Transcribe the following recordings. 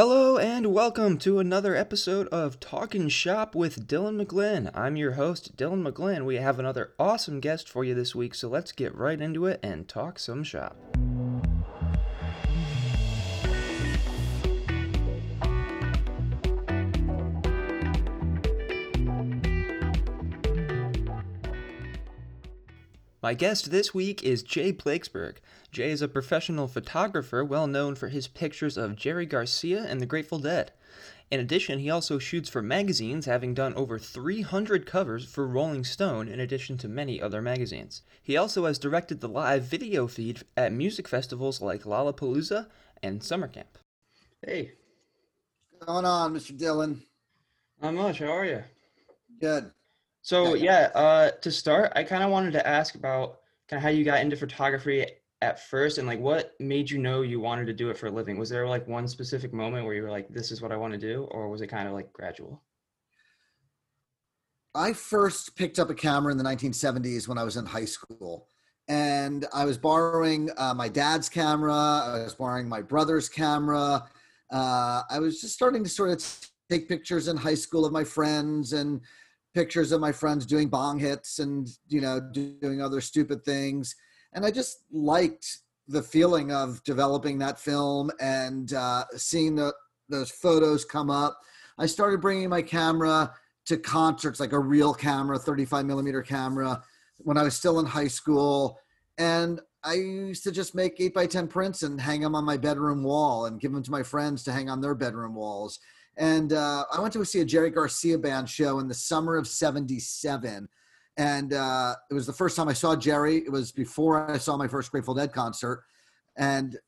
Hello and welcome to another episode of Talkin' Shop with Dylan McGlynn. I'm your host, Dylan McGlynn. We have another awesome guest for you this week, so let's get right into it and talk some shop. My guest this week is Jay Blakesberg. Jay is a professional photographer well known for his pictures of Jerry Garcia and the Grateful Dead. In addition, he also shoots for magazines, having done over 300 covers for Rolling Stone in addition to many other magazines. He also has directed the live video feed at music festivals like Lollapalooza and Summer Camp. Hey. What's going on, Mr. Dylan? Not much. How are you? Good. So to start, I kind of wanted to ask about kind of how you got into photography at first and like what made you know you wanted to do it for a living. Was there like one specific moment where you were like, this is what I want to do, or was it kind of like gradual? I first picked up a camera in the 1970s when I was in high school, and I was borrowing my dad's camera. I was borrowing my brother's camera. I was just starting to sort of take pictures in high school of my friends and pictures of my friends doing bong hits and, you know, doing other stupid things. And I just liked the feeling of developing that film and seeing those photos come up. I started bringing my camera to concerts, like a real camera, 35 millimeter camera, when I was still in high school. And I used to just make 8x10 prints and hang them on my bedroom wall and give them to my friends to hang on their bedroom walls. And I went to see a Jerry Garcia Band show in the summer of 77. And it was the first time I saw Jerry. It was before I saw my first Grateful Dead concert. And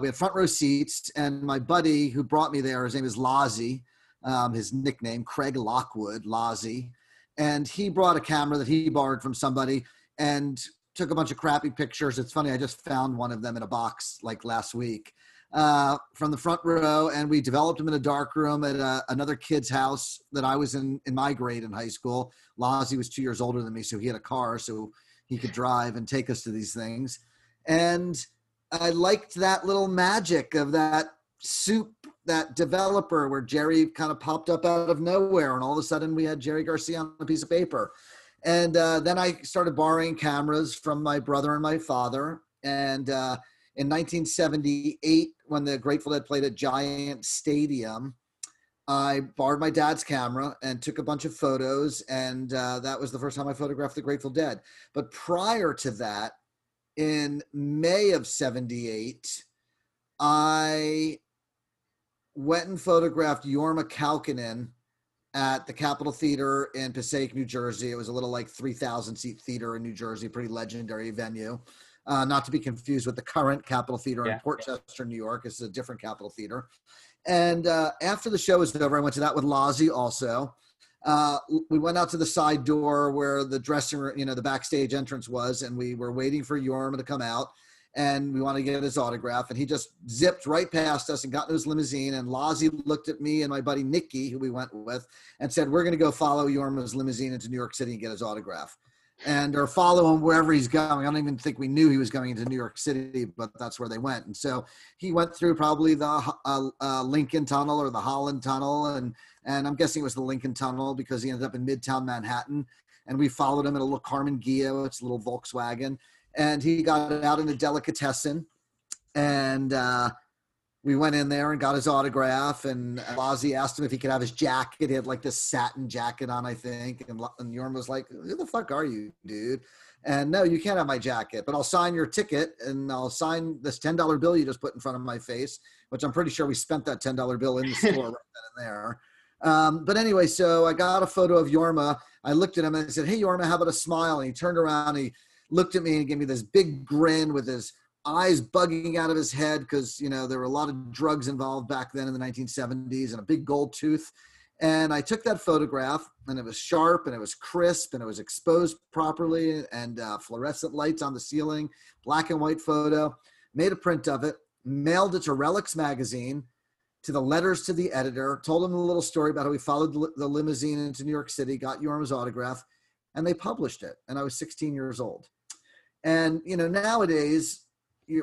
we had front row seats. And my buddy who brought me there, his name is Lozzie, his nickname, Craig Lockwood, Lozzie. And he brought a camera that he borrowed from somebody and took a bunch of crappy pictures. It's funny, I just found one of them in a box like last week. From the front row, and we developed them in a dark room at another kid's house that I was in my grade in high school. Lozzie was 2 years older than me, so he had a car, so he could drive and take us to these things. And I liked that little magic of that soup, that developer where Jerry kind of popped up out of nowhere, and all of a sudden we had Jerry Garcia on a piece of paper. And then I started borrowing cameras from my brother and my father, and in 1978, when the Grateful Dead played at Giant Stadium, I borrowed my dad's camera and took a bunch of photos, and that was the first time I photographed the Grateful Dead. But prior to that, in May of 78, I went and photographed Jorma Kalkinen at the Capitol Theater in Passaic, New Jersey. It was a little like 3,000-seat theater in New Jersey, pretty legendary venue. Not to be confused with the current Capitol Theater in Port Chester, New York. It's a different Capitol Theater. And after the show was over, I went to that with Lozzie also. We went out to the side door where the dressing room, you know, the backstage entrance was, and we were waiting for Jorma to come out, and we wanted to get his autograph. And he just zipped right past us and got in his limousine. And Lozzie looked at me and my buddy Nicky, who we went with, and said, we're going to go follow Jorma's limousine into New York City and get his autograph. And or follow him wherever he's going. I don't even think we knew he was going into New York City, but that's where they went. And so he went through probably the Lincoln Tunnel or the Holland Tunnel. And I'm guessing it was the Lincoln Tunnel because he ended up in Midtown Manhattan. And we followed him in a little Karmann Ghia, it's a little Volkswagen. And he got out in a delicatessen. And we went in there and got his autograph, and Lozzie asked him if he could have his jacket. He had like this satin jacket on, I think. And Jorma was like, who the fuck are you, dude? And no, you can't have my jacket, but I'll sign your ticket and I'll sign this $10 bill you just put in front of my face, which I'm pretty sure we spent that $10 bill in the store right then and there. But anyway, so I got a photo of Jorma. I looked at him and I said, hey, Jorma, how about a smile? And he turned around, he looked at me and gave me this big grin with his eyes bugging out of his head because, you know, there were a lot of drugs involved back then in the 1970s and a big gold tooth. And I took that photograph, and it was sharp and it was crisp and it was exposed properly and fluorescent lights on the ceiling, black and white photo, made a print of it, mailed it to Relix magazine, to the letters to the editor, told him a little story about how we followed the limousine into New York City, got Jorma's autograph, and they published it. And I was 16 years old. And, you know, nowadays,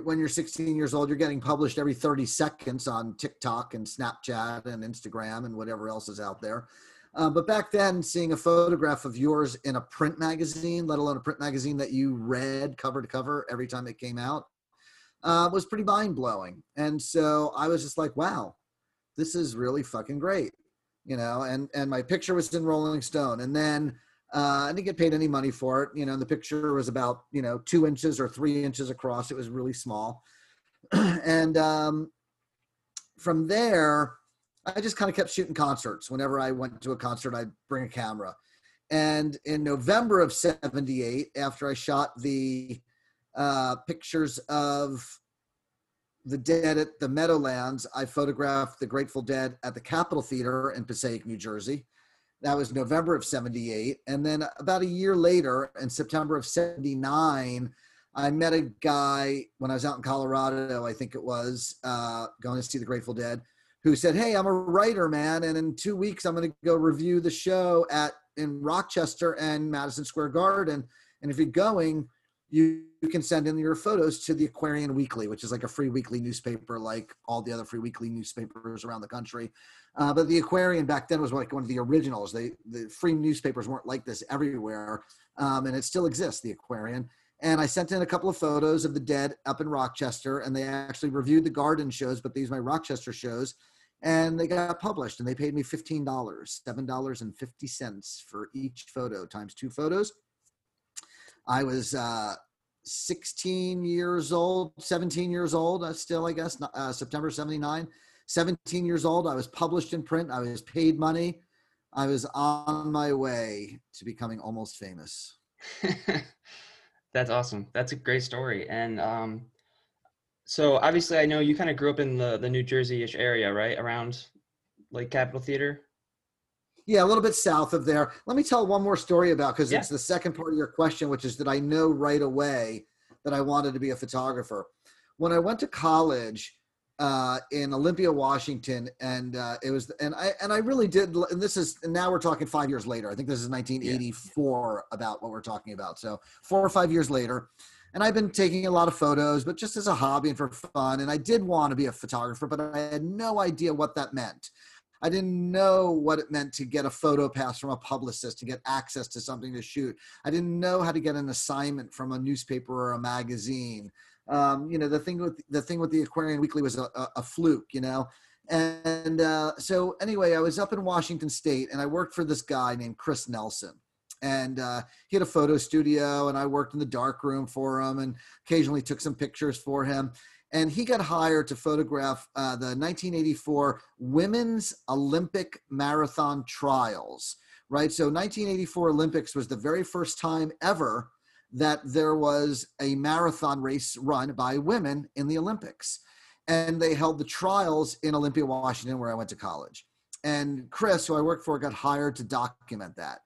when you're 16 years old, you're getting published every 30 seconds on TikTok and Snapchat and Instagram and whatever else is out there. But back then, seeing a photograph of yours in a print magazine, let alone a print magazine that you read cover to cover every time it came out, was pretty mind-blowing. And so I was just like, wow, this is really fucking great. You know, and my picture was in Rolling Stone. And then I didn't get paid any money for it. You know, and the picture was about, 2 inches or 3 inches across. It was really small. And from there, I just kind of kept shooting concerts. Whenever I went to a concert, I'd bring a camera. And in November of '78, after I shot the pictures of the Dead at the Meadowlands, I photographed the Grateful Dead at the Capitol Theater in Passaic, New Jersey. That was November of '78. And then about a year later, in September of '79, I met a guy when I was out in Colorado, I think it was, going to see the Grateful Dead, who said, hey, I'm a writer, man, and in 2 weeks, I'm going to go review the show in Rochester and Madison Square Garden. And if you're going, you can send in your photos to the Aquarian Weekly, which is like a free weekly newspaper, like all the other free weekly newspapers around the country. But the Aquarian back then was like one of the originals. The free newspapers weren't like this everywhere. And it still exists, the Aquarian. And I sent in a couple of photos of the Dead up in Rochester, and they actually reviewed the Garden shows, but they used my Rochester shows. And they got published, and they paid me $15, $7.50 for each photo times 2 photos. I was 17 years old, still, I guess, September 79, 17 years old. I was published in print. I was paid money. I was on my way to becoming almost famous. That's awesome. That's a great story. And, so obviously I know you kind of grew up in the New Jersey-ish area, right? Around like Capitol Theater? Yeah, a little bit south of there. Let me tell one more story about, because it's the second part of your question, which is that I know right away that I wanted to be a photographer. When I went to college in Olympia, Washington, and it was, and I really did, and this is, and now we're talking 5 years later. I think this is 1984 about what we're talking about. So 4 or 5 years later. And I've been taking a lot of photos, but just as a hobby and for fun. And I did want to be a photographer, but I had no idea what that meant. I didn't know what it meant to get a photo pass from a publicist, to get access to something to shoot. I didn't know how to get an assignment from a newspaper or a magazine. The thing with the Aquarian Weekly was a fluke, And so anyway, I was up in Washington State, and I worked for this guy named Chris Nelson. And he had a photo studio, and I worked in the dark room for him and occasionally took some pictures for him. And he got hired to photograph the 1984 Women's Olympic Marathon Trials, right? So 1984 Olympics was the very first time ever that there was a marathon race run by women in the Olympics. And they held the trials in Olympia, Washington, where I went to college. And Chris, who I worked for, got hired to document that.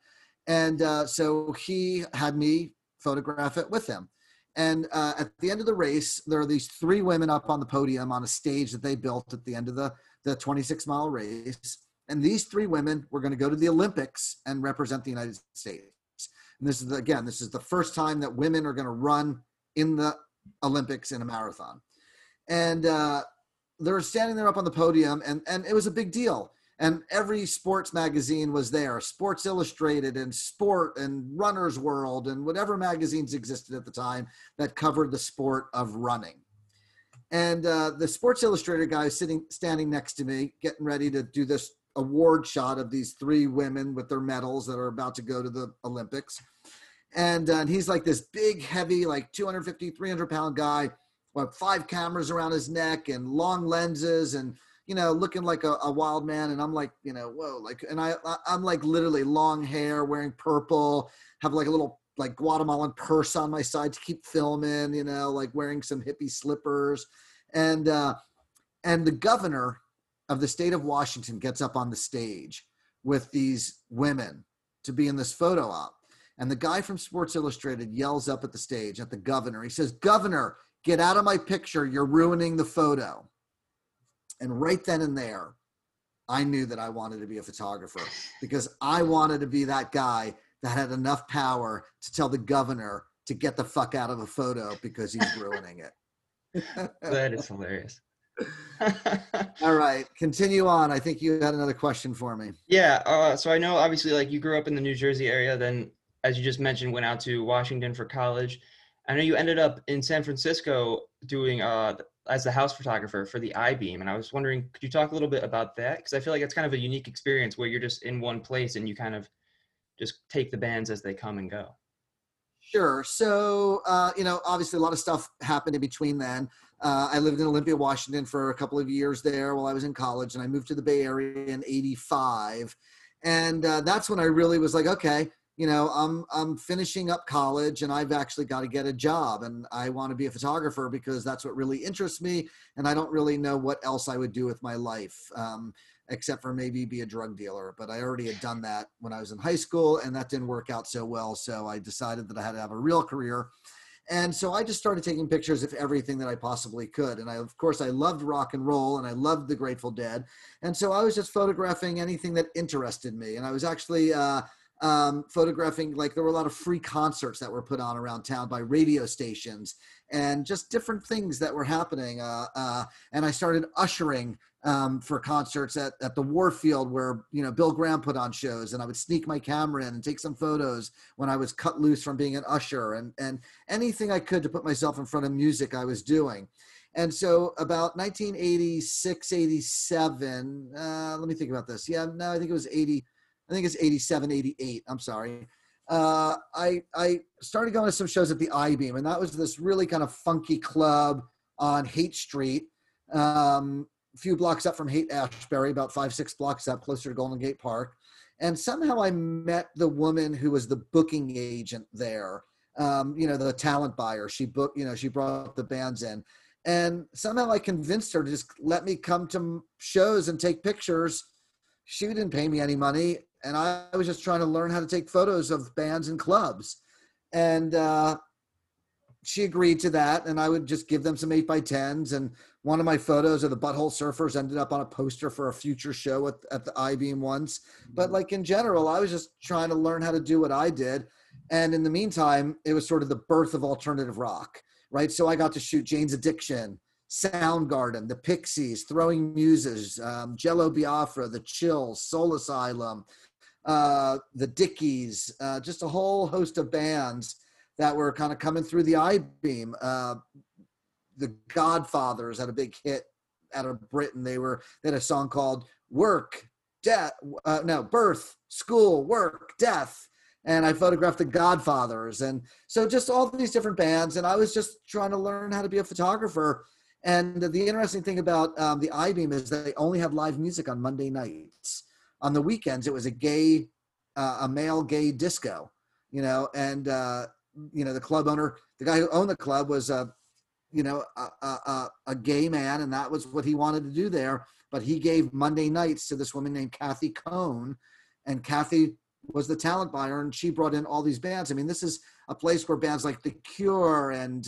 And so he had me photograph it with him. And at the end of the race, there are these 3 women up on the podium on a stage that they built at the end of the 26-mile race. And these 3 women were going to go to the Olympics and represent the United States. And this is the first time that women are going to run in the Olympics in a marathon. And they're standing there up on the podium, and it was a big deal. And every sports magazine was there, Sports Illustrated and Sport and Runner's World and whatever magazines existed at the time that covered the sport of running. And the Sports Illustrated guy is standing next to me, getting ready to do this award shot of these 3 women with their medals that are about to go to the Olympics. And he's like this big, heavy, like 250, 300-pound guy, with 5 cameras around his neck and long lenses and looking like a wild man. And I'm like, whoa, like, and I'm like literally long hair, wearing purple, have like a little like Guatemalan purse on my side to keep filming, like wearing some hippie slippers. And the governor of the state of Washington gets up on the stage with these women to be in this photo op. And the guy from Sports Illustrated yells up at the stage at the governor. He says, "Governor, get out of my picture. You're ruining the photo." And right then and there, I knew that I wanted to be a photographer, because I wanted to be that guy that had enough power to tell the governor to get the fuck out of a photo because he's ruining it. That is hilarious. All right, continue on. I think you had another question for me. Yeah, so I know obviously like you grew up in the New Jersey area, then as you just mentioned, went out to Washington for college. I know you ended up in San Francisco doing as the house photographer for the Eyebeam, and I was wondering, could you talk a little bit about that? Because I feel like it's kind of a unique experience where you're just in one place and you kind of just take the bands as they come and go. Sure. So, you know, obviously a lot of stuff happened in between then. I lived in Olympia, Washington for a couple of years there while I was in college, and I moved to the Bay Area in '85. And that's when I really was like, okay, you know, I'm finishing up college and I've actually got to get a job, and I want to be a photographer because that's what really interests me. And I don't really know what else I would do with my life, except for maybe be a drug dealer. But I already had done that when I was in high school, and that didn't work out so well. So I decided that I had to have a real career. And so I just started taking pictures of everything that I possibly could. And I, of course, I loved rock and roll, and I loved the Grateful Dead. And so I was just photographing anything that interested me. And I was actually photographing, like there were a lot of free concerts that were put on around town by radio stations and just different things that were happening. And I started ushering for concerts at the Warfield where, you know, Bill Graham put on shows, and I would sneak my camera in and take some photos when I was cut loose from being an usher, and anything I could to put myself in front of music I was doing. And so about 1986, 87, let me think about this. Yeah, no, I think it was 80. I think it's 87, 88, I'm sorry. I started going to some shows at the I-Beam, and that was this really kind of funky club on Haight Street, a few blocks up from Haight-Ashbury, about 5-6 blocks up, closer to Golden Gate Park. And somehow I met the woman who was the booking agent there, you know, the talent buyer. She booked, you know, she brought the bands in. And somehow I convinced her to just let me come to shows and take pictures. She didn't pay me any money. And I was just trying to learn how to take photos of bands and clubs. And she agreed to that. And I would just give them some 8x10s. And one of my photos of the Butthole Surfers ended up on a poster for a future show at the I-Beam once. But like in general, I was just trying to learn how to do what I did. And in the meantime, it was sort of the birth of alternative rock, right? So I got to shoot Jane's Addiction, Soundgarden, the Pixies, Throwing Muses, Jello Biafra, the Chills, Soul Asylum, the Dickies, just a whole host of bands that were kind of coming through the I-Beam. The Godfathers had a big hit out of Britain. They had a song called Work, Death, Birth, School, Work, Death. And I photographed the Godfathers. And so just all these different bands. And I was just trying to learn how to be a photographer. And the interesting thing about the I-Beam is that they only have live music on Monday nights. On the weekends, it was a male gay disco, you know, and, you know, the club owner, the guy who owned the club was, you know, a gay man, and that was what he wanted to do there. But he gave Monday nights to this woman named Kathy Cohn, and Kathy was the talent buyer, and she brought in all these bands. I mean, this is a place where bands like The Cure and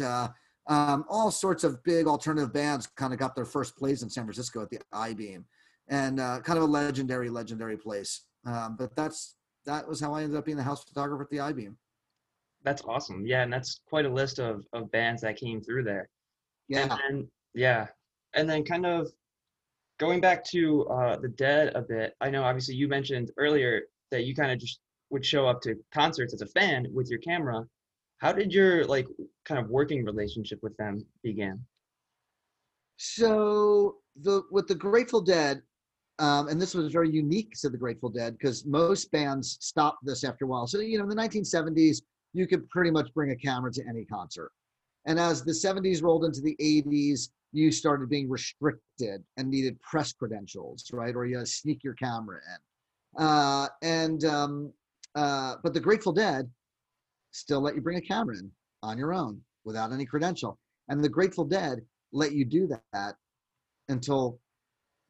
all sorts of big alternative bands kind of got their first plays in San Francisco at the I-Beam. And kind of a legendary place. But that was how I ended up being the house photographer at the I-Beam. That's awesome. Yeah, and that's quite a list of bands that came through there. Yeah. And then kind of going back to the Dead a bit, I know obviously you mentioned earlier that you kind of just would show up to concerts as a fan with your camera. How did your like kind of working relationship with them begin? So with the Grateful Dead, and this was very unique to the Grateful Dead because most bands stopped this after a while. So, you know, in the 1970s, you could pretty much bring a camera to any concert. And as the 70s rolled into the 80s, you started being restricted and needed press credentials, right? Or you had to sneak your camera in. But the Grateful Dead still let you bring a camera in on your own without any credential. And the Grateful Dead let you do that until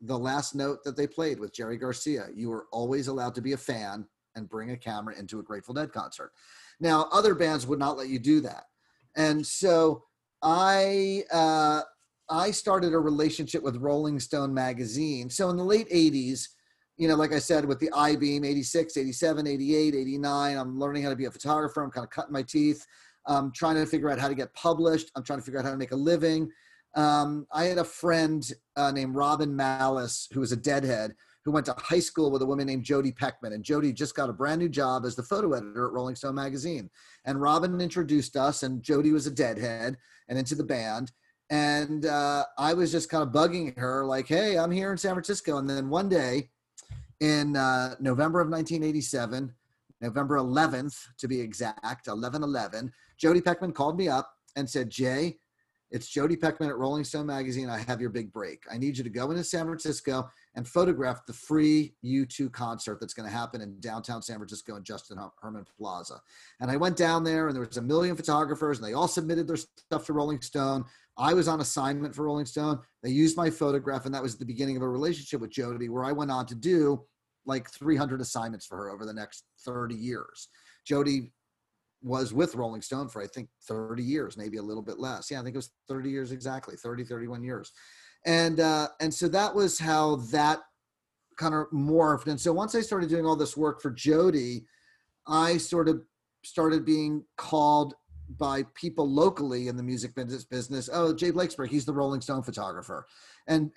the last note that they played with Jerry Garcia. You were always allowed to be a fan and bring a camera into a Grateful Dead concert. Now, other bands would not let you do that. And so I started a relationship with Rolling Stone magazine. So in the late 80s, you know, like I said, with the I-Beam, 86, 87, 88, 89, I'm learning how to be a photographer. I'm kind of cutting my teeth. I'm trying to figure out how to get published. I'm trying to figure out how to make a living. I had a friend named Robin Malice, who was a Deadhead, who went to high school with a woman named Jody Peckman. And Jody just got a brand new job as the photo editor at Rolling Stone magazine. And Robin introduced us, and Jody was a Deadhead and into the band. And I was just kind of bugging her like, hey, I'm here in San Francisco. And then one day in November of 1987, November 11th to be exact, 11/11, Jody Peckman called me up and said, Jay, it's Jody Peckman at Rolling Stone magazine. I have your big break. I need you to go into San Francisco and photograph the free U2 concert that's going to happen in downtown San Francisco in Justin Herman Plaza. And I went down there, and there was a million photographers, and they all submitted their stuff to Rolling Stone. I was on assignment for Rolling Stone. They used my photograph, and that was the beginning of a relationship with Jody, where I went on to do like 300 assignments for her over the next 30 years. Jody was with Rolling Stone for, I think, 30 years, maybe a little bit less. Yeah, I think it was 30 years exactly, 30, 31 years. And so that was how that kind of morphed. And so once I started doing all this work for Jody, I sort of started being called by people locally in the music business. Oh, Jay Blakesberg, he's the Rolling Stone photographer. And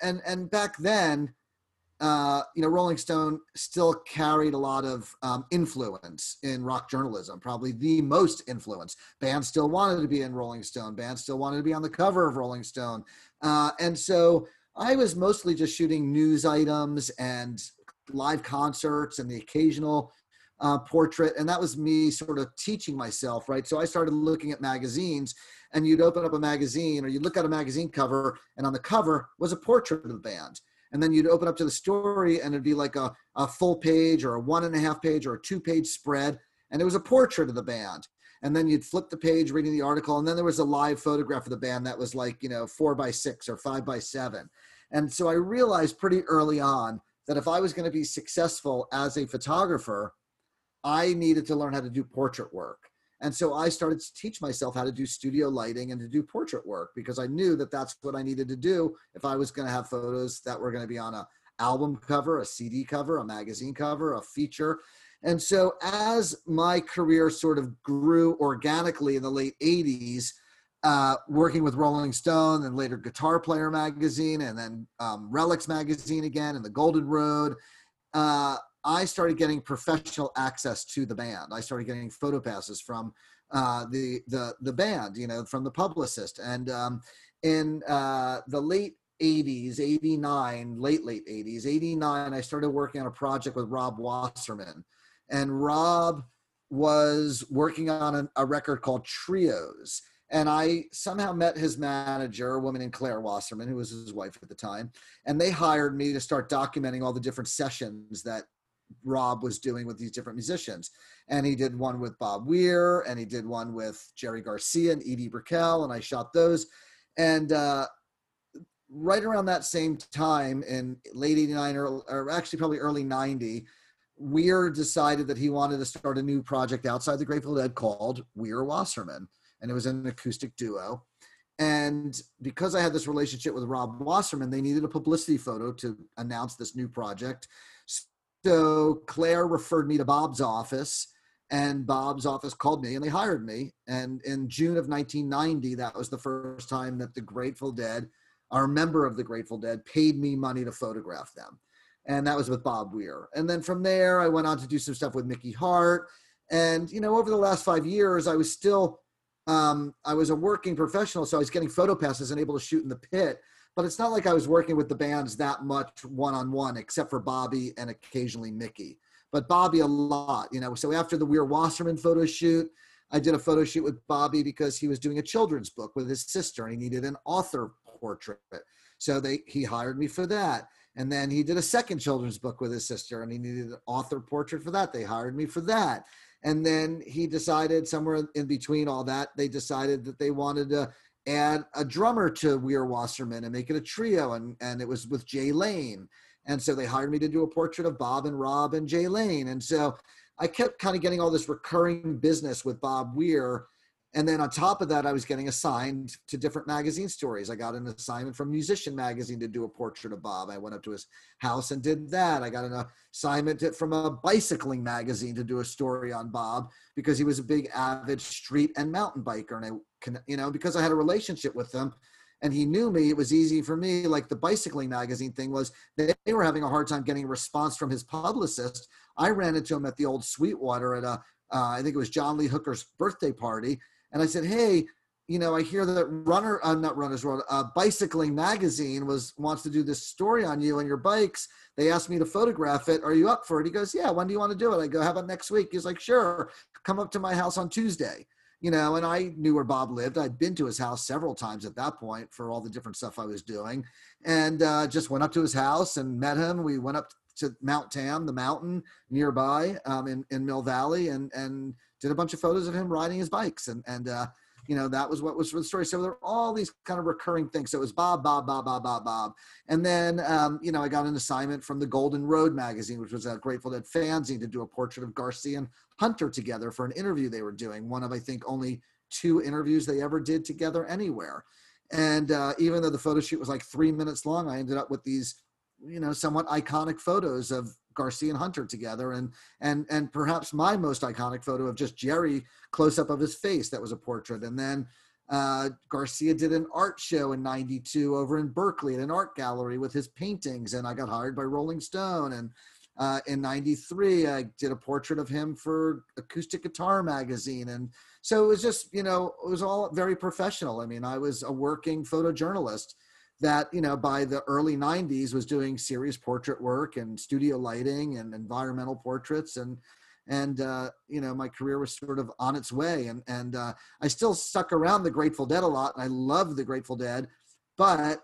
back then, you know, Rolling Stone still carried a lot of influence in rock journalism, probably the most influence. Bands still wanted to be in Rolling Stone. Bands still wanted to be on the cover of Rolling Stone. And so I was mostly just shooting news items and live concerts and the occasional portrait. And that was me sort of teaching myself, right? So I started looking at magazines, and you'd open up a magazine, or you'd look at a magazine cover, and on the cover was a portrait of the band. And then you'd open up to the story, and it'd be like a full page or a 1.5 page or a 2-page spread. And it was a portrait of the band. And then you'd flip the page reading the article. And then there was a live photograph of the band that was like, you know, 4 by 6 or 5 by 7. And so I realized pretty early on that if I was going to be successful as a photographer, I needed to learn how to do portrait work. And so I started to teach myself how to do studio lighting and to do portrait work, because I knew that that's what I needed to do if I was going to have photos that were going to be on an album cover, a CD cover, a magazine cover, a feature. And so as my career sort of grew organically in the late 80s, working with Rolling Stone and later Guitar Player Magazine, and then Relix Magazine again, and The Golden Road, I started getting professional access to the band. I started getting photo passes from the band, you know, from the publicist. And in the late 80s, 89, late 80s, 89, I started working on a project with Rob Wasserman. And Rob was working on a record called Trios. And I somehow met his manager, a woman named Claire Wasserman, who was his wife at the time. And they hired me to start documenting all the different sessions that Rob was doing with these different musicians. And he did one with Bob Weir, and he did one with Jerry Garcia and Edie Brickell, and I shot those. And right around that same time, in late 89 or actually probably early 90, Weir decided that he wanted to start a new project outside the Grateful Dead called Weir Wasserman, and it was an acoustic duo. And because I had this relationship with Rob Wasserman, they needed a publicity photo to announce this new project. So Claire referred me to Bob's office, and Bob's office called me, and they hired me. And in June of 1990, that was the first time that the Grateful Dead, or a member of the Grateful Dead, paid me money to photograph them. And that was with Bob Weir. And then from there, I went on to do some stuff with Mickey Hart. And, you know, over the last 5 years, I was still, I was a working professional, so I was getting photo passes and able to shoot in the pit. But it's not like I was working with the bands that much one-on-one, except for Bobby and occasionally Mickey. But Bobby a lot, you know. So after the Weir Wasserman photo shoot, I did a photo shoot with Bobby because he was doing a children's book with his sister, and he needed an author portrait. So he hired me for that. And then he did a second children's book with his sister, and he needed an author portrait for that. They hired me for that. And then he decided somewhere in between all that, they decided that they wanted to add a drummer to Weir Wasserman and make it a trio, and it was with Jay Lane. And so they hired me to do a portrait of Bob and Rob and Jay Lane. And so I kept kind of getting all this recurring business with Bob Weir. And then on top of that, I was getting assigned to different magazine stories. I got an assignment from Musician Magazine to do a portrait of Bob. I went up to his house and did that. I got an assignment from a bicycling magazine to do a story on Bob because he was a big avid street and mountain biker. And I, you know, because I had a relationship with him and he knew me, it was easy for me. Like the bicycling magazine thing was, they were having a hard time getting a response from his publicist. I ran into him at the old Sweetwater at I think it was John Lee Hooker's birthday party. And I said, hey, you know, I hear that Bicycling Magazine wants to do this story on you and your bikes. They asked me to photograph it. Are you up for it? He goes, yeah, when do you want to do it? I go, how about next week? He's like, sure, come up to my house on Tuesday. You know, and I knew where Bob lived. I'd been to his house several times at that point for all the different stuff I was doing. And just went up to his house and met him. We went up to Mount Tam, the mountain nearby in Mill Valley, and did a bunch of photos of him riding his bikes. And you know, that was what was for the story. So there were all these kind of recurring things. So it was Bob. And then, you know, I got an assignment from the Golden Road magazine, which was a Grateful Dead fanzine, to do a portrait of Garcia and Hunter together for an interview they were doing. One of, I think, only two interviews they ever did together anywhere. And even though the photo shoot was like 3 minutes long, I ended up with these, you know, somewhat iconic photos of Garcia and Hunter together, and perhaps my most iconic photo of just Jerry, close up of his face, that was a portrait. And then Garcia did an art show in 92 over in Berkeley at an art gallery with his paintings, and I got hired by Rolling Stone. And in 93 I did a portrait of him for Acoustic Guitar Magazine. And so it was just, you know, it was all very professional. I mean, I was a working photojournalist that, you know, by the early 90s was doing serious portrait work and studio lighting and environmental portraits. And you know, my career was sort of on its way. And I still stuck around the Grateful Dead a lot, and I loved the Grateful Dead, but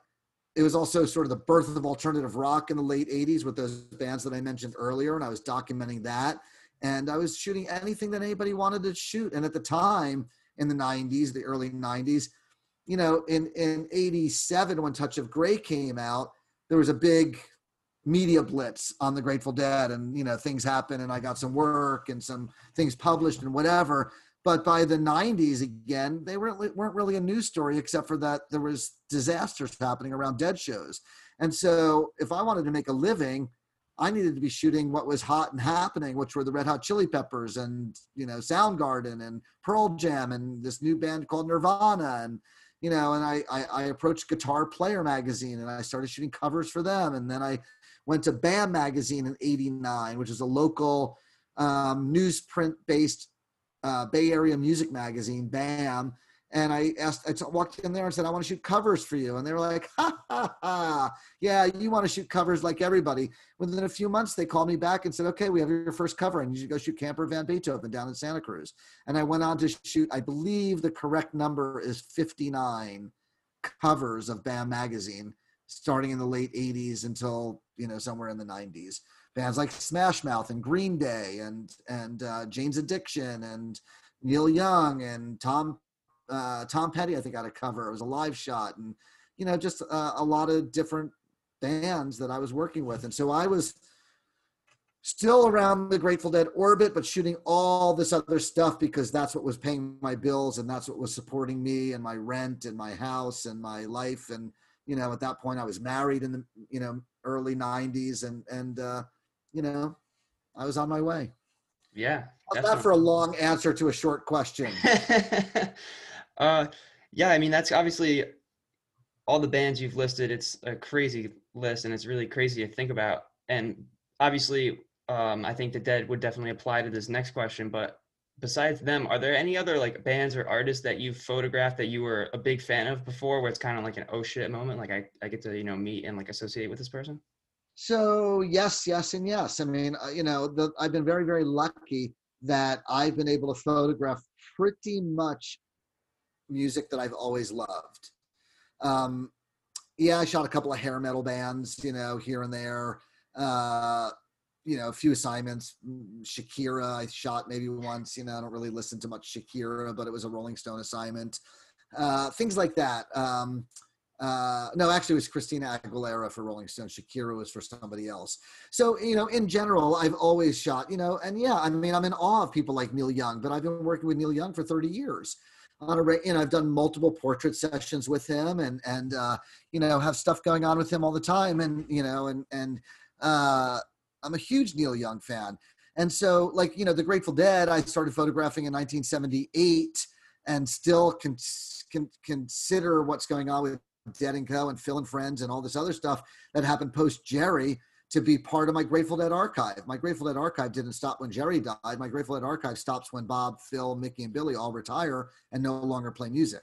it was also sort of the birth of alternative rock in the late 80s with those bands that I mentioned earlier. And I was documenting that, and I was shooting anything that anybody wanted to shoot. And at the time in the 90s, the early 90s, you know, in 87, when Touch of Grey came out, there was a big media blitz on the Grateful Dead, and, you know, things happened, and I got some work and some things published and whatever. But by the 90s, again, they weren't really a news story, except for that there was disasters happening around Dead shows. And so if I wanted to make a living, I needed to be shooting what was hot and happening, which were the Red Hot Chili Peppers and, you know, Soundgarden and Pearl Jam and this new band called Nirvana. And, you know, and I approached Guitar Player Magazine, and I started shooting covers for them. And then I went to Bam Magazine in 89, which is a local newsprint-based Bay Area music magazine, Bam. And I walked in there and said, I want to shoot covers for you. And they were like, yeah, you want to shoot covers like everybody. Within a few months, they called me back and said, okay, we have your first cover, and you should go shoot Camper Van Beethoven down in Santa Cruz. And I went on to shoot, I believe the correct number is 59 covers of Bam Magazine, starting in the late 80s until, you know, somewhere in the 90s. Bands like Smash Mouth and Green Day and Jane's Addiction and Neil Young and Tom Petty, I think, got a cover. It was a live shot, and, you know, just a lot of different bands that I was working with. And so I was still around the Grateful Dead orbit, but shooting all this other stuff, because that's what was paying my bills, and that's what was supporting me and my rent and my house and my life. And, you know, at that point I was married in the, you know, early 90s, and you know, I was on my way. Yeah. How's that for a long answer to a short question? Yeah, I mean, that's obviously all the bands you've listed. It's a crazy list, and it's really crazy to think about. And obviously, I think the Dead would definitely apply to this next question. But besides them, are there any other like bands or artists that you've photographed that you were a big fan of before, where it's kind of like an oh shit moment, like I get to, you know, meet and like associate with this person? So yes, and yes. I mean, you know, I've been very, very lucky that I've been able to photograph pretty much music that I've always loved. Yeah, I shot a couple of hair metal bands, you know, here and there. You know, a few assignments. Shakira, I shot maybe once. You know, I don't really listen to much Shakira, but it was a Rolling Stone assignment. Things like that. No, actually it was Christina Aguilera for Rolling Stone. Shakira was for somebody else. So, you know, in general, I've always shot, you know, and yeah, I mean, I'm in awe of people like Neil Young, but I've been working with Neil Young for 30 years. You know, I've done multiple portrait sessions with him, and you know, have stuff going on with him all the time. And, you know, and I'm a huge Neil Young fan. And so, like, you know, the Grateful Dead, I started photographing in 1978, and still consider what's going on with Dead & Co. and Phil and Friends and all this other stuff that happened post-Jerry to be part of my Grateful Dead archive. My Grateful Dead archive didn't stop when Jerry died. My Grateful Dead archive stops when Bob, Phil, Mickey, and Billy all retire and no longer play music,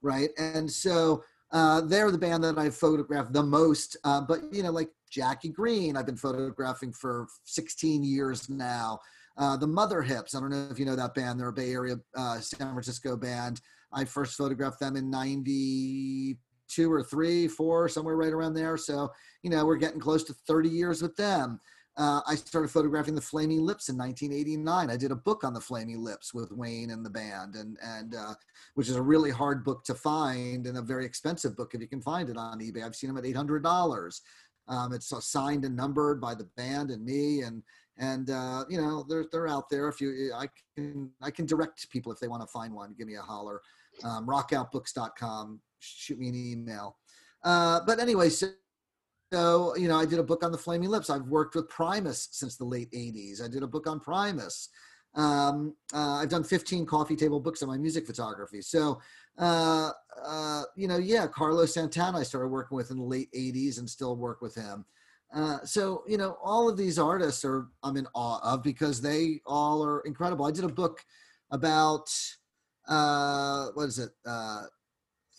right? And so they're the band that I've photographed the most, but, you know, like Jackie Greene, I've been photographing for 16 years now. The Mother Hips, I don't know if you know that band. They're a Bay Area, San Francisco band. I first photographed them in 92 or 3, 4, somewhere right around there. So, you know, we're getting close to 30 years with them. I started photographing the Flaming Lips in 1989. I did a book on the Flaming Lips with Wayne and the band, and which is a really hard book to find and a very expensive book if you can find it on eBay. I've seen them at $800. It's signed and numbered by the band and me, and you know, they're out there. If you, I can direct people if they want to find one. Give me a holler. Rockoutbooks.com. Shoot me an email. But anyway, so, you know, I did a book on the Flaming Lips. I've worked with Primus since the late 80s. I did a book on Primus. I've done 15 coffee table books on my music photography. So, you know, yeah, Carlos Santana I started working with in the late 80s and still work with him. So, you know, all of these artists I'm in awe of because they all are incredible. I did a book about,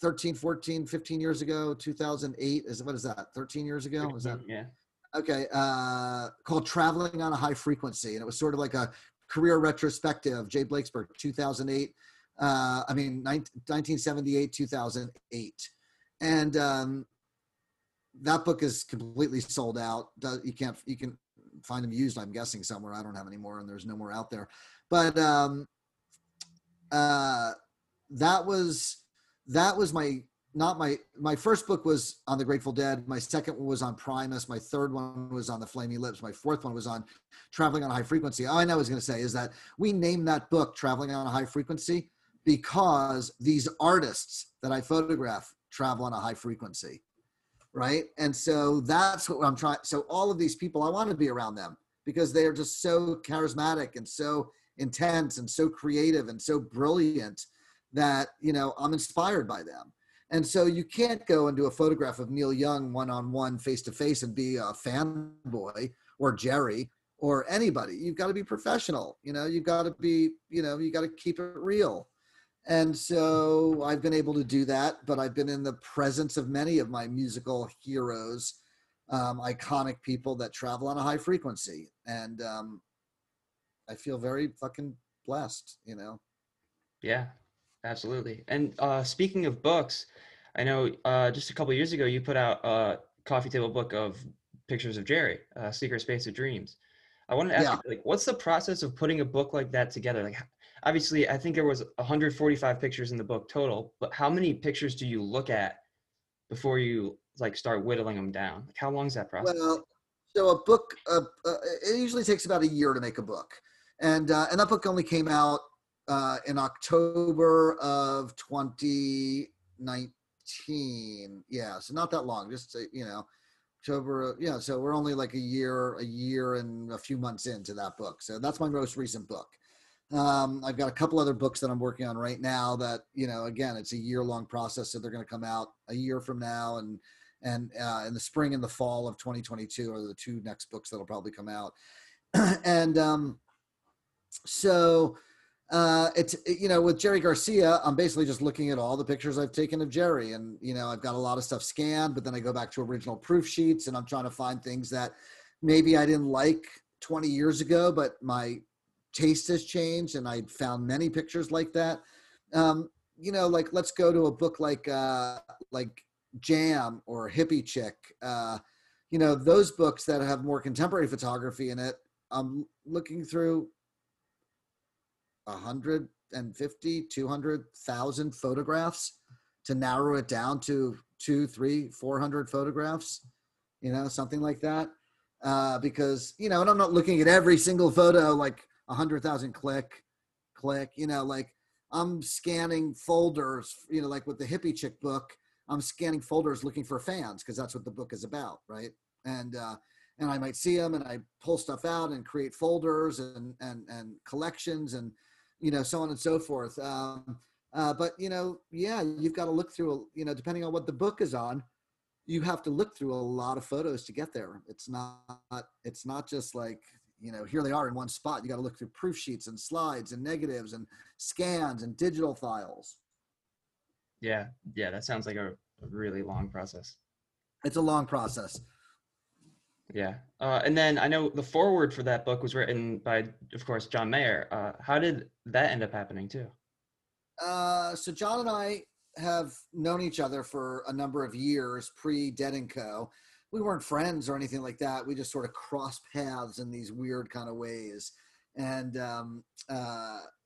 13, 14, 15 years ago, 2008 is, what is that? 13 years ago? Was that? Yeah. Okay. Called Traveling on a High Frequency. And it was sort of like a career retrospective, Jay Blakesberg, 1978, 2008. And, that book is completely sold out. You can find them used, I'm guessing, somewhere. I don't have any more, and there's no more out there, but, that was my first book was on the Grateful Dead. My second one was on Primus. My third one was on the Flaming Lips. My fourth one was on Traveling on a High Frequency. All I know I was going to say is that we named that book Traveling on a High Frequency because these artists that I photograph travel on a high frequency, right? And so that's what I'm trying. So all of these people, I want to be around them because they are just so charismatic and so intense and so creative and so brilliant that, you know, I'm inspired by them. And so you can't go and do a photograph of Neil Young one-on-one, face-to-face, and be a fanboy or Jerry or anybody. You've got to be professional. You know, you've got to be, you know, you got to keep it real. And so I've been able to do that, but I've been in the presence of many of my musical heroes, iconic people that travel on a high frequency. And I feel very fucking blessed, you know? Yeah. Absolutely. And speaking of books, I know just a couple of years ago, you put out a coffee table book of pictures of Jerry, Secret Space of Dreams. I wanted to ask you, like, what's the process of putting a book like that together? Like, obviously, I think there was 145 pictures in the book total, but how many pictures do you look at before you, like, start whittling them down? Like, how long is that process? Well, so a book, it usually takes about a year to make a book. And that book only came out in October of 2019. Yeah. So not that long, just, you know, October. Yeah. So we're only like a year and a few months into that book. So that's my most recent book. I've got a couple other books that I'm working on right now that, you know, again, it's a year-long process. So they're going to come out a year from now and in the spring and the fall of 2022 are the two next books that'll probably come out. And, so, it's, you know, with Jerry Garcia, I'm basically just looking at all the pictures I've taken of Jerry, and, you know, I've got a lot of stuff scanned, but then I go back to original proof sheets and I'm trying to find things that maybe I didn't like 20 years ago, but my taste has changed. And I found many pictures like that. You know, like, let's go to a book like Jam or Hippie Chick, you know, those books that have more contemporary photography in it. I'm looking through 150, 200,000 photographs to narrow it down to 200, 300, 400 photographs, you know, something like that. Because, you know, and I'm not looking at every single photo, like 100,000 click, you know, like I'm scanning folders, you know, like with the Hippie Chick book, I'm scanning folders looking for fans because that's what the book is about. Right. And I might see them and I pull stuff out and create folders and collections and, you know, so on and so forth. But, you know, yeah, you've got to look through, you know, depending on what the book is on, you have to look through a lot of photos to get there. It's not just like, you know, here they are in one spot. You got to look through proof sheets and slides and negatives and scans and digital files. Yeah. Yeah. That sounds like a really long process. It's a long process. Yeah. And then I know the foreword for that book was written by, of course, John Mayer. How did that end up happening too? So John and I have known each other for a number of years pre-Dead & Co. We weren't friends or anything like that. We just sort of crossed paths in these weird kind of ways. And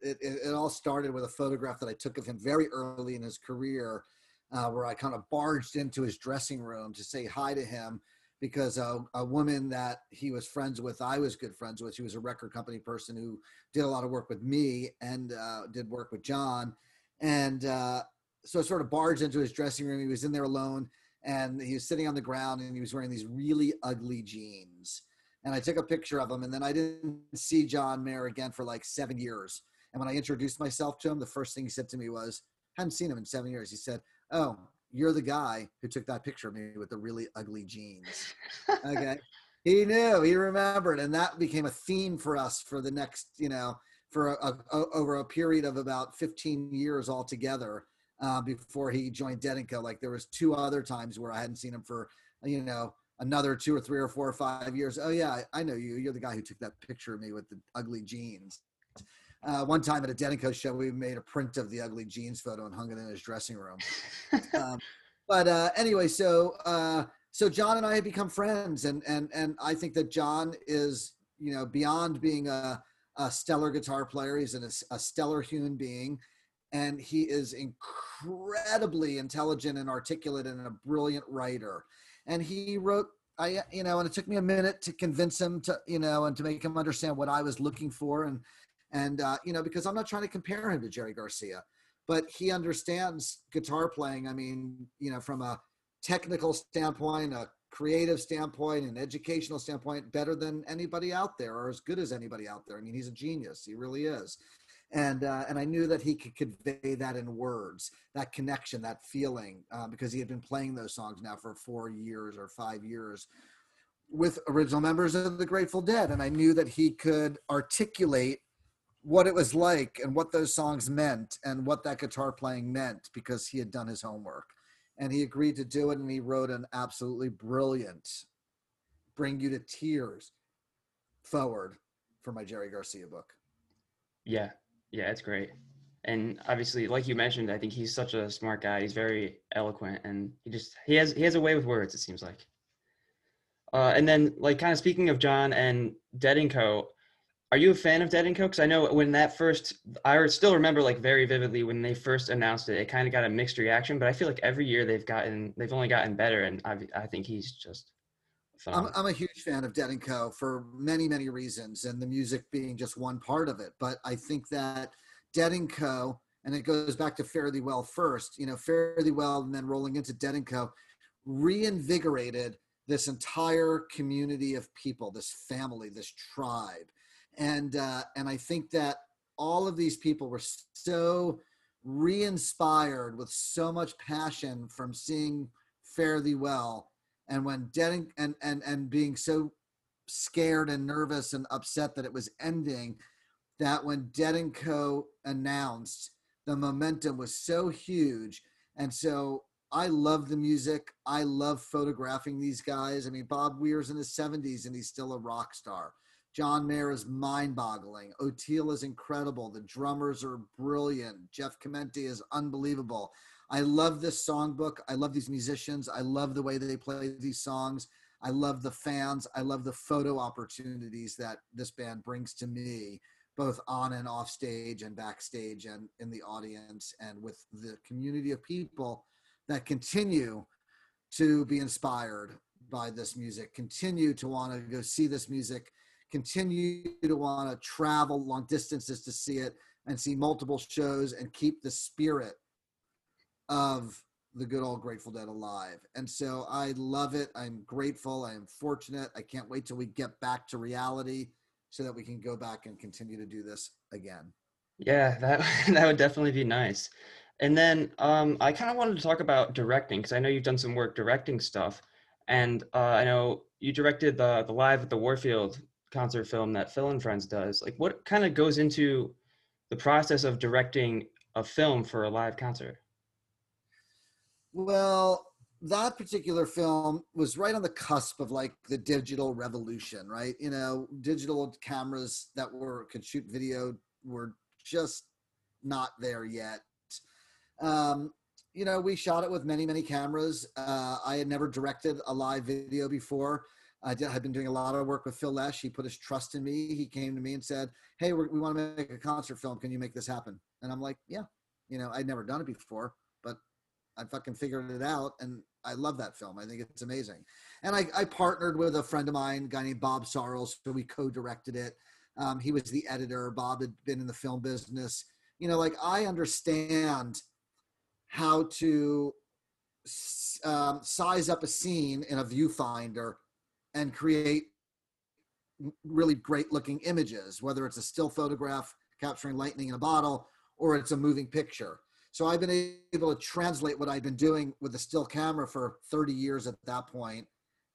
it all started with a photograph that I took of him very early in his career, where I kind of barged into his dressing room to say hi to him, because a woman that he was friends with, I was good friends with. She was a record company person who did a lot of work with me and did work with John. And so I sort of barged into his dressing room. He was in there alone, and he was sitting on the ground, and he was wearing these really ugly jeans. And I took a picture of him, and then I didn't see John Mayer again for like 7 years. And when I introduced myself to him, the first thing he said to me was, I hadn't seen him in 7 years. He said, "Oh, you're the guy who took that picture of me with the really ugly jeans." Okay. He knew, he remembered. And that became a theme for us for the next, you know, for over a period of about 15 years altogether, before he joined Dead & Co. Like there was 2 other times where I hadn't seen him for, you know, another 2 or 3 or 4 or 5 years. "Oh yeah, I know you. You're the guy who took that picture of me with the ugly jeans." One time at a Dead & Co. show, we made a print of the ugly jeans photo and hung it in his dressing room. Anyway, so John and I have become friends, and I think that John is, you know, beyond being a stellar guitar player, he's a stellar human being, and he is incredibly intelligent and articulate and a brilliant writer. And he wrote, and it took me a minute to convince him to, you know, and to make him understand what I was looking for, and because I'm not trying to compare him to Jerry Garcia, but he understands guitar playing. I mean, you know, from a technical standpoint, a creative standpoint, an educational standpoint, better than anybody out there, or as good as anybody out there. I mean, he's a genius. He really is. And I knew that he could convey that in words, that connection, that feeling, because he had been playing those songs now for 4 years or 5 years with original members of the Grateful Dead. And I knew that he could articulate what it was like and what those songs meant and what that guitar playing meant, because he had done his homework and he agreed to do it. And he wrote an absolutely brilliant, bring you to tears forward for my Jerry Garcia book. Yeah. Yeah. It's great. And obviously, like you mentioned, I think he's such a smart guy. He's very eloquent, and he has a way with words, it seems like. And then, like, kind of speaking of John and Dead & Co., are you a fan of Dead & Co.? Because I know when that first, I still remember like very vividly when they first announced it, it kind of got a mixed reaction, but I feel like every year they've only gotten better. And I think he's just phenomenal. I'm a huge fan of Dead & Co. for many, many reasons, and the music being just one part of it. But I think that Dead & Co., and it goes back to Fare Thee Well first, you know, Fare Thee Well, and then rolling into Dead & Co., reinvigorated this entire community of people, this family, this tribe. And I think that all of these people were so re-inspired with so much passion from seeing Fare Thee Well, and when Dead and being so scared and nervous and upset that it was ending, that when Dead & Co. announced, the momentum was so huge. And so I love the music. I love photographing these guys. I mean, Bob Weir's in his 70s and he's still a rock star. John Mayer is mind-boggling. O'Teal is incredible. The drummers are brilliant. Jeff Clementi is unbelievable. I love this songbook. I love these musicians. I love the way that they play these songs. I love the fans. I love the photo opportunities that this band brings to me, both on and off stage and backstage and in the audience and with the community of people that continue to be inspired by this music, continue to want to go see this music, continue to want to travel long distances to see it and see multiple shows and keep the spirit of the good old Grateful Dead alive. And so I love it. I'm grateful. I am fortunate. I can't wait till we get back to reality so that we can go back and continue to do this again. Yeah, that would definitely be nice. And then I kind of wanted to talk about directing, because I know you've done some work directing stuff. And I know you directed the Live at the Warfield concert film that Phil and Friends does. Like, what kind of goes into the process of directing a film for a live concert? Well, that particular film was right on the cusp of like the digital revolution, right? You know, digital cameras that could shoot video were just not there yet. You know, we shot it with many, many cameras. I had never directed a live video before. I'd been doing a lot of work with Phil Lesh. He put his trust in me. He came to me and said, hey, we want to make a concert film. Can you make this happen? And I'm like, yeah. You know, I'd never done it before, but I fucking figured it out. And I love that film. I think it's amazing. And I partnered with a friend of mine, a guy named Bob Sarles, so we co-directed it. He was the editor. Bob had been in the film business. You know, like, I understand how to size up a scene in a viewfinder and create really great looking images, whether it's a still photograph capturing lightning in a bottle or it's a moving picture. So I've been able to translate what I've been doing with a still camera for 30 years at that point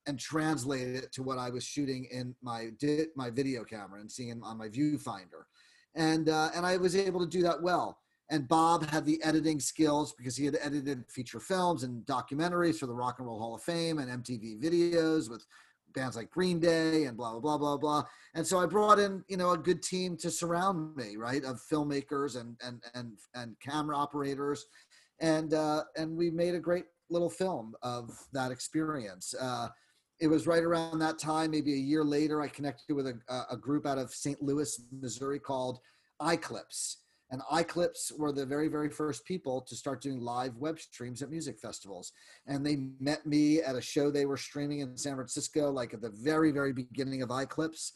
and translate it to what I was shooting in my video camera and seeing on my viewfinder. And I was able to do that well. And Bob had the editing skills because he had edited feature films and documentaries for the Rock and Roll Hall of Fame and MTV videos with bands like Green Day and blah, blah, blah, blah, blah. And so I brought in, you know, a good team to surround me, right, of filmmakers and camera operators. And we made a great little film of that experience. It was right around that time, maybe a year later, I connected with a group out of St. Louis, Missouri called Eyeclips. And Eyeclips were the very, very first people to start doing live web streams at music festivals. And they met me at a show they were streaming in San Francisco, like at the very, very beginning of Eyeclips.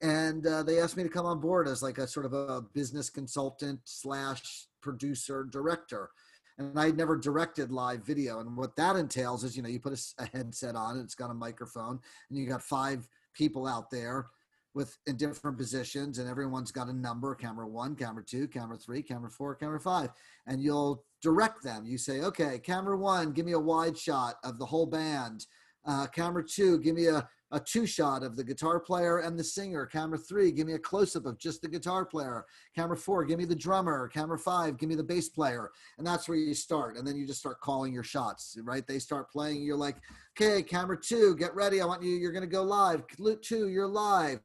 And they asked me to come on board as like a sort of a business consultant / producer director. And I had never directed live video. And what that entails is, you know, you put a headset on and it's got a microphone and you got 5 people out there in different positions, and everyone's got a number: camera 1, camera 2, camera 3, camera 4, camera 5, and you'll direct them. You say, okay, camera 1, give me a wide shot of the whole band. Camera 2, give me a 2-shot of the guitar player and the singer. Camera 3, give me a close-up of just the guitar player. Camera 4, give me the drummer. Camera 5, give me the bass player. And that's where you start. And then you just start calling your shots, right? They start playing. You're like, okay, camera 2, get ready. You're going to go live. 2, you're live.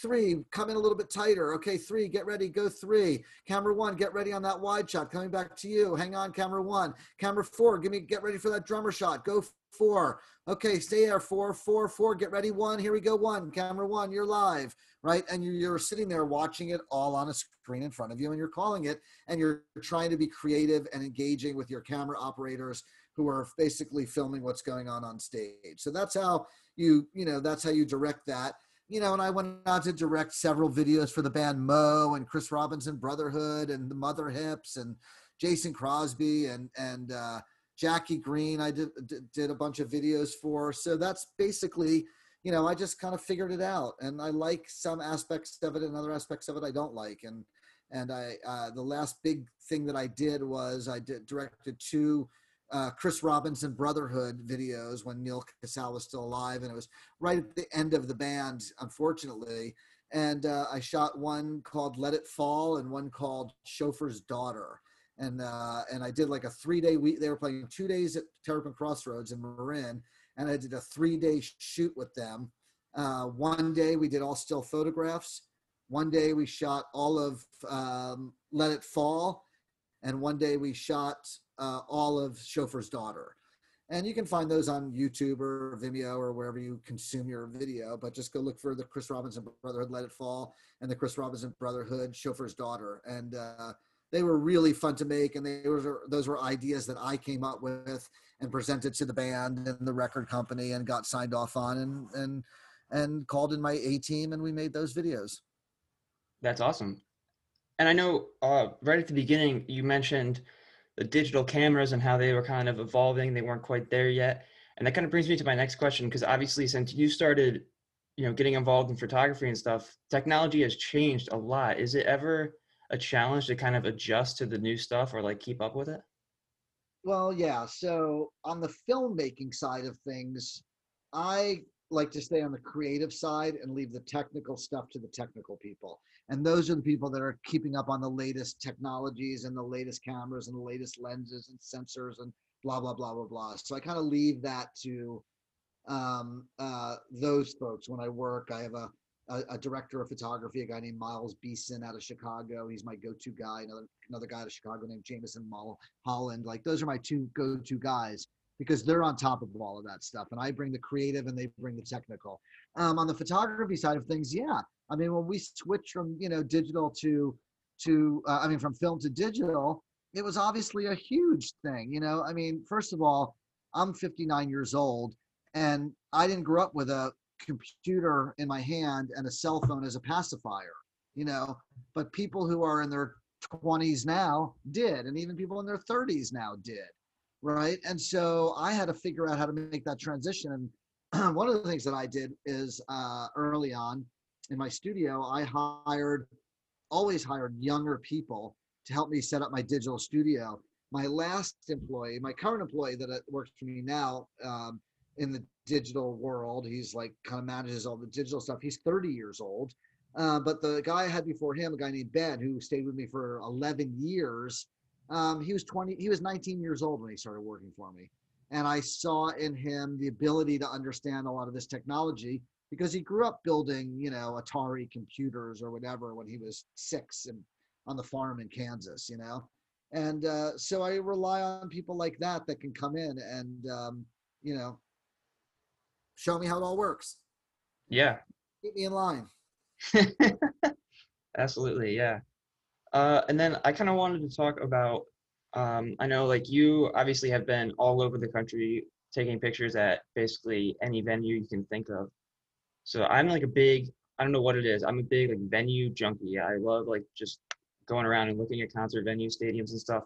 3, come in a little bit tighter. Okay, 3, get ready, go 3. Camera 1, get ready on that wide shot. Coming back to you. Hang on, camera 1. Camera 4, get ready for that drummer shot. Go 4. Okay, stay there. 4, 4, 4. Get ready. 1. Here we go. 1. Camera 1. You're live, right? And you're sitting there watching it all on a screen in front of you, and you're calling it, and you're trying to be creative and engaging with your camera operators who are basically filming what's going on stage. So that's how you direct that. You know, and I went on to direct several videos for the band Moe and Chris Robinson Brotherhood and The Mother Hips and Jason Crosby and Jackie Greene, I did a bunch of videos for. So that's basically, you know, I just kind of figured it out, and I like some aspects of it and other aspects of it I don't like. And I the last big thing that I did was I directed 2 Chris Robinson Brotherhood videos when Neil Cassell was still alive, and it was right at the end of the band, unfortunately. And I shot one called Let It Fall and one called Chauffeur's Daughter. And I did like a 3-day week. They were playing 2 days at Terrapin Crossroads in Marin, and I did a 3-day shoot with them. One day we did all still photographs. One day we shot all of Let It Fall, and one day we shot all of Chauffeur's Daughter. And you can find those on YouTube or Vimeo or wherever you consume your video, but just go look for the Chris Robinson Brotherhood Let It Fall and the Chris Robinson Brotherhood Chauffeur's Daughter. And they were really fun to make, and those were ideas that I came up with and presented to the band and the record company and got signed off on and called in my A-team, and we made those videos. That's awesome. And I know right at the beginning you mentioned the digital cameras and how they were kind of evolving. They weren't quite there yet. And that kind of brings me to my next question, because obviously since you started, you know, getting involved in photography and stuff, technology has changed a lot. Is it ever a challenge to kind of adjust to the new stuff or like keep up with it? Well, yeah. So on the filmmaking side of things, I like to stay on the creative side and leave the technical stuff to the technical people. And those are the people that are keeping up on the latest technologies and the latest cameras and the latest lenses and sensors and blah, blah, blah, blah, blah. So I kind of leave that to those folks when I work. I have a director of photography, a guy named Miles Beeson out of Chicago. He's my go-to guy. Another guy out of Chicago named Jameson Holland. Like, those are my two go-to guys because they're on top of all of that stuff. And I bring the creative and they bring the technical. On the photography side of things, yeah. I mean, when we switched from, digital from film to digital, it was obviously a huge thing. I mean, first of all, I'm 59 years old and I didn't grow up with a computer in my hand and a cell phone as a pacifier, but people who are in their 20s now did, and even people in their 30s now did, right? And so I had to figure out how to make that transition. And one of the things that I did is early on in my studio, I always hired younger people to help me set up my digital studio. My current employee that works for me now, in the digital world, he's like kind of manages all the digital stuff. He's 30 years old. But the guy I had before him, a guy named Ben, who stayed with me for 11 years, he was 19 years old when he started working for me. And I saw in him the ability to understand a lot of this technology because he grew up building, Atari computers or whatever when he was 6 and on the farm in Kansas, And so I rely on people like that can come in and, show me how it all works. Yeah. Get me in line. Absolutely. Yeah. And then I kind of wanted to talk about, I know like you obviously have been all over the country taking pictures at basically any venue you can think of. So I'm like I don't know what it is. I'm a big like venue junkie. I love like just going around and looking at concert venues, stadiums and stuff.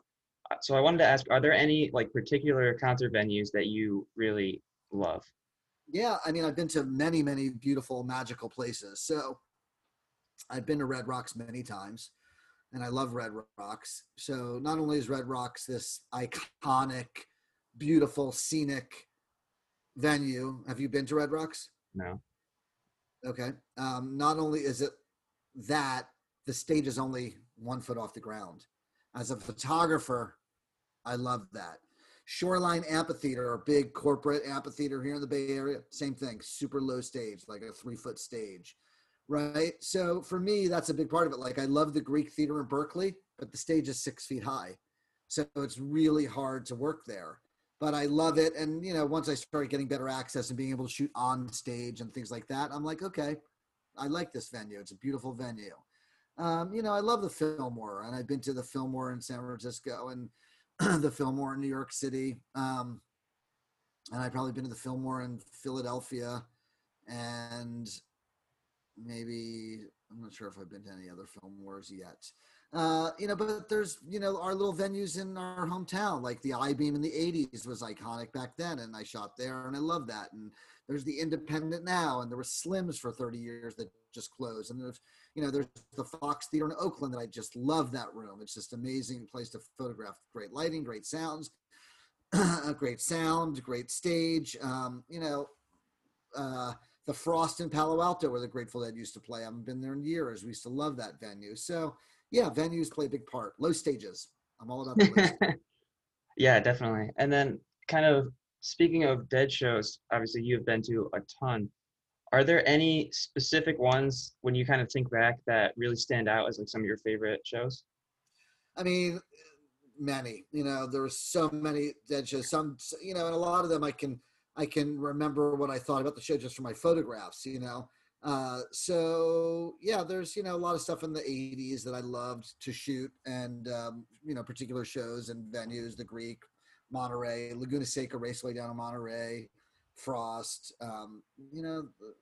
So I wanted to ask, are there any like particular concert venues that you really love? Yeah, I mean, I've been to many, many beautiful, magical places. So I've been to Red Rocks many times, and I love Red Rocks. So not only is Red Rocks this iconic, beautiful, scenic venue. Have you been to Red Rocks? No. Okay. Not only is it that, the stage is only 1 foot off the ground. As a photographer, I love that. Shoreline Amphitheater, a big corporate amphitheater here in the Bay Area, same thing, super low stage, like a 3-foot stage, right? So for me, that's a big part of it. Like I love the Greek Theater in Berkeley, but the stage is 6 feet high. So it's really hard to work there, but I love it. And once I started getting better access and being able to shoot on stage and things like that, I'm like, okay, I like this venue. It's a beautiful venue. I love the Fillmore, and I've been to the Fillmore in San Francisco and the Fillmore in New York City. And I've probably been to the Fillmore in Philadelphia, and maybe, I'm not sure if I've been to any other Fillmores yet. But there's, our little venues in our hometown, like the Eyebeam in the 80s was iconic back then. And I shot there and I love that. And there's the Independent now, and there was Slim's for 30 years that just closed. And there's the Fox Theater in Oakland that I just love that room. It's just an amazing place to photograph. Great lighting, great sounds, great sound, great stage. The Frost in Palo Alto where the Grateful Dead used to play. I haven't been there in years. We used to love that venue. So yeah, venues play a big part. Low stages. I'm all about that. Yeah, definitely. And then kind of speaking of Dead shows, obviously you've been to a ton. Are there any specific ones when you kind of think back that really stand out as like some of your favorite shows? I mean, many, there were so many Dead shows, some, and a lot of them I can remember what I thought about the show just from my photographs, So yeah, there's, a lot of stuff in the 80s that I loved to shoot and, particular shows and venues, the Greek, Monterey, Laguna Seca Raceway down in Monterey, Frost,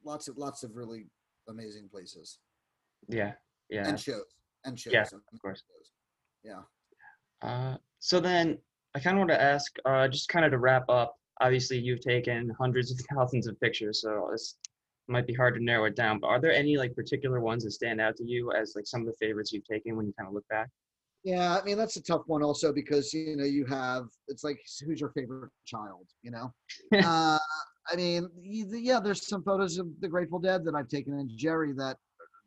lots of really amazing places. Yeah. And shows. Yeah, of course. Yeah. So then I kind of want to ask, just kind of to wrap up, obviously you've taken hundreds of thousands of pictures, so it's might be hard to narrow it down, but are there any like particular ones that stand out to you as like some of the favorites you've taken when you kind of look back? Yeah, I mean, that's a tough one also, because, you know, you have, it's like, who's your favorite child, you know? I mean, yeah, there's some photos of the Grateful Dead that I've taken and Jerry that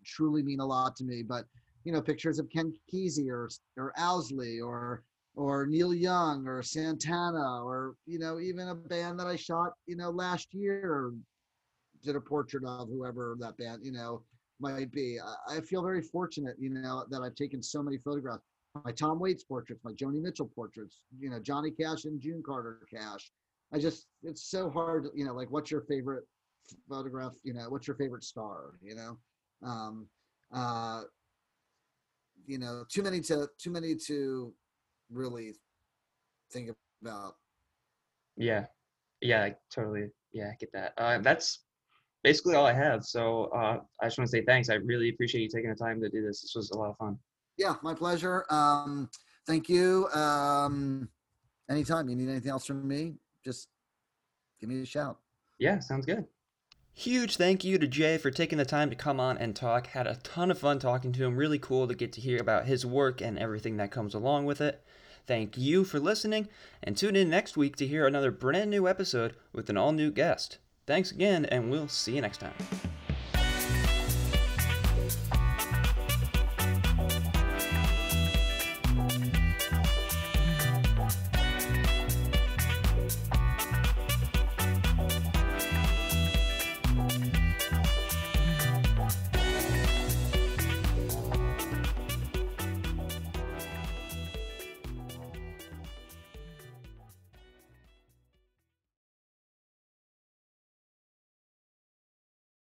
truly mean a lot to me, but, you know, pictures of Ken Kesey or Owsley or Neil Young or Santana, or, you know, even a band that I shot, you know, last year, did a portrait of, whoever that band, you know, might be. I feel very fortunate, you know, that I've taken so many photographs. My Tom Waits portraits, my Joni Mitchell portraits, you know, Johnny Cash and June Carter Cash. I just, it's so hard, you know, like, what's your favorite photograph, you know, what's your favorite star, you know? You know, too many to really think about. Yeah. Yeah, totally. Yeah, I get that. That's basically all I have. So I just want to say thanks. I really appreciate you taking the time to do this. This was a lot of fun. Yeah, my pleasure. Thank you. Anytime you need anything else from me, just give me a shout. Yeah, sounds good. Huge thank you to Jay for taking the time to come on and talk. Had a ton of fun talking to him. Really cool to get to hear about his work and everything that comes along with it. Thank you for listening, and tune in next week to hear another brand new episode with an all-new guest. Thanks again, and we'll see you next time.